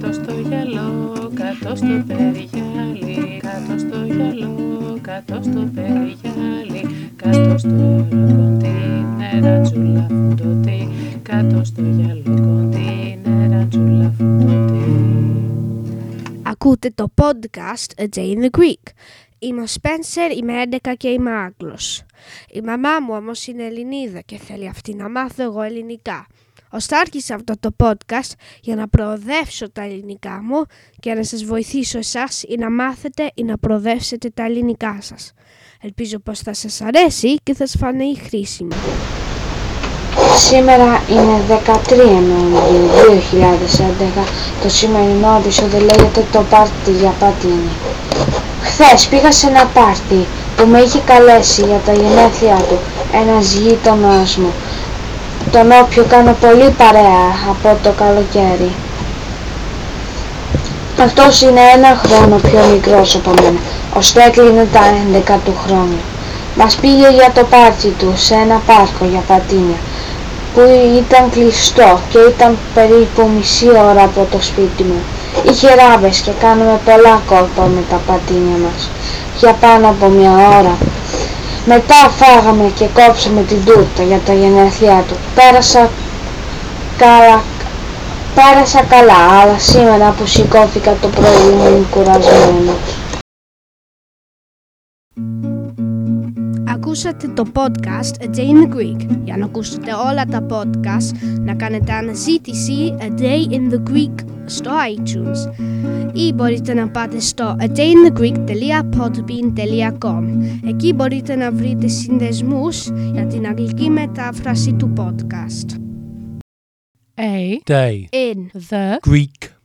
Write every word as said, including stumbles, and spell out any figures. Κάτω στο γυαλό, κάτω στο περιγυάλι, κάτω στο γυαλό, κάτω στο περιγυάλι, κάτω στο κοντίνερα τσούλα φουντωτή, κάτω στο γυαλό κοντίνερα τσούλα φουντωτή. Ακούτε το podcast A Day in the Greek. Είμαι ο Σπένσερ, είμαι έντεκα και είμαι Άγγλος. Η μαμά μου όμως είναι Ελληνίδα και θέλει αυτή να μάθω εγώ ελληνικά. Ώστε άρχισα αυτό το podcast για να προοδεύσω τα ελληνικά μου και να σας βοηθήσω εσάς ή να μάθετε ή να προοδεύσετε τα ελληνικά σας. Ελπίζω πως θα σας αρέσει και θα σας φανεί χρήσιμο. Σήμερα είναι δεκατρία Νοεμβρίου δύο χιλιάδες έντεκα. Το σημερινό επεισόδιο λέγεται το πάρτι για πατίνι. Χθες πήγα σε ένα πάρτι που με είχε καλέσει για τα γενέθλιά του ένας γείτονας μου, τον οποίο κάνω πολύ παρέα από το καλοκαίρι. Αυτός είναι ένα χρόνο πιο μικρός από μένα, ώστε έκλεινε τα έντεκα του χρόνου. Μας πήγε για το πάρτι του σε ένα πάρκο για πατίνια, που ήταν κλειστό και ήταν περίπου μισή ώρα από το σπίτι μου. Είχε ράμπες και κάναμε πολλά κόλπα με τα πατίνια μας, για πάνω από μια ώρα. Μετά φάγαμε και κόψαμε την τούρτα για τα γενέθλιά του. Πέρασα καλά, πέρασα καλά, αλλά σήμερα που σηκώθηκα το πρωί ήμουν κουρασμένος. Ακούσατε το podcast A Day in the Greek. Για να ακούσετε όλα τα podcast, να κάνετε αναζήτηση A Day in the Greek στο iTunes, ή μπορείτε να πάτε στο a day in the greek dot podbean dot com. Εκεί μπορείτε να βρείτε συνδεσμούς για την αγγλική μετάφραση του podcast. A Day in the Greek.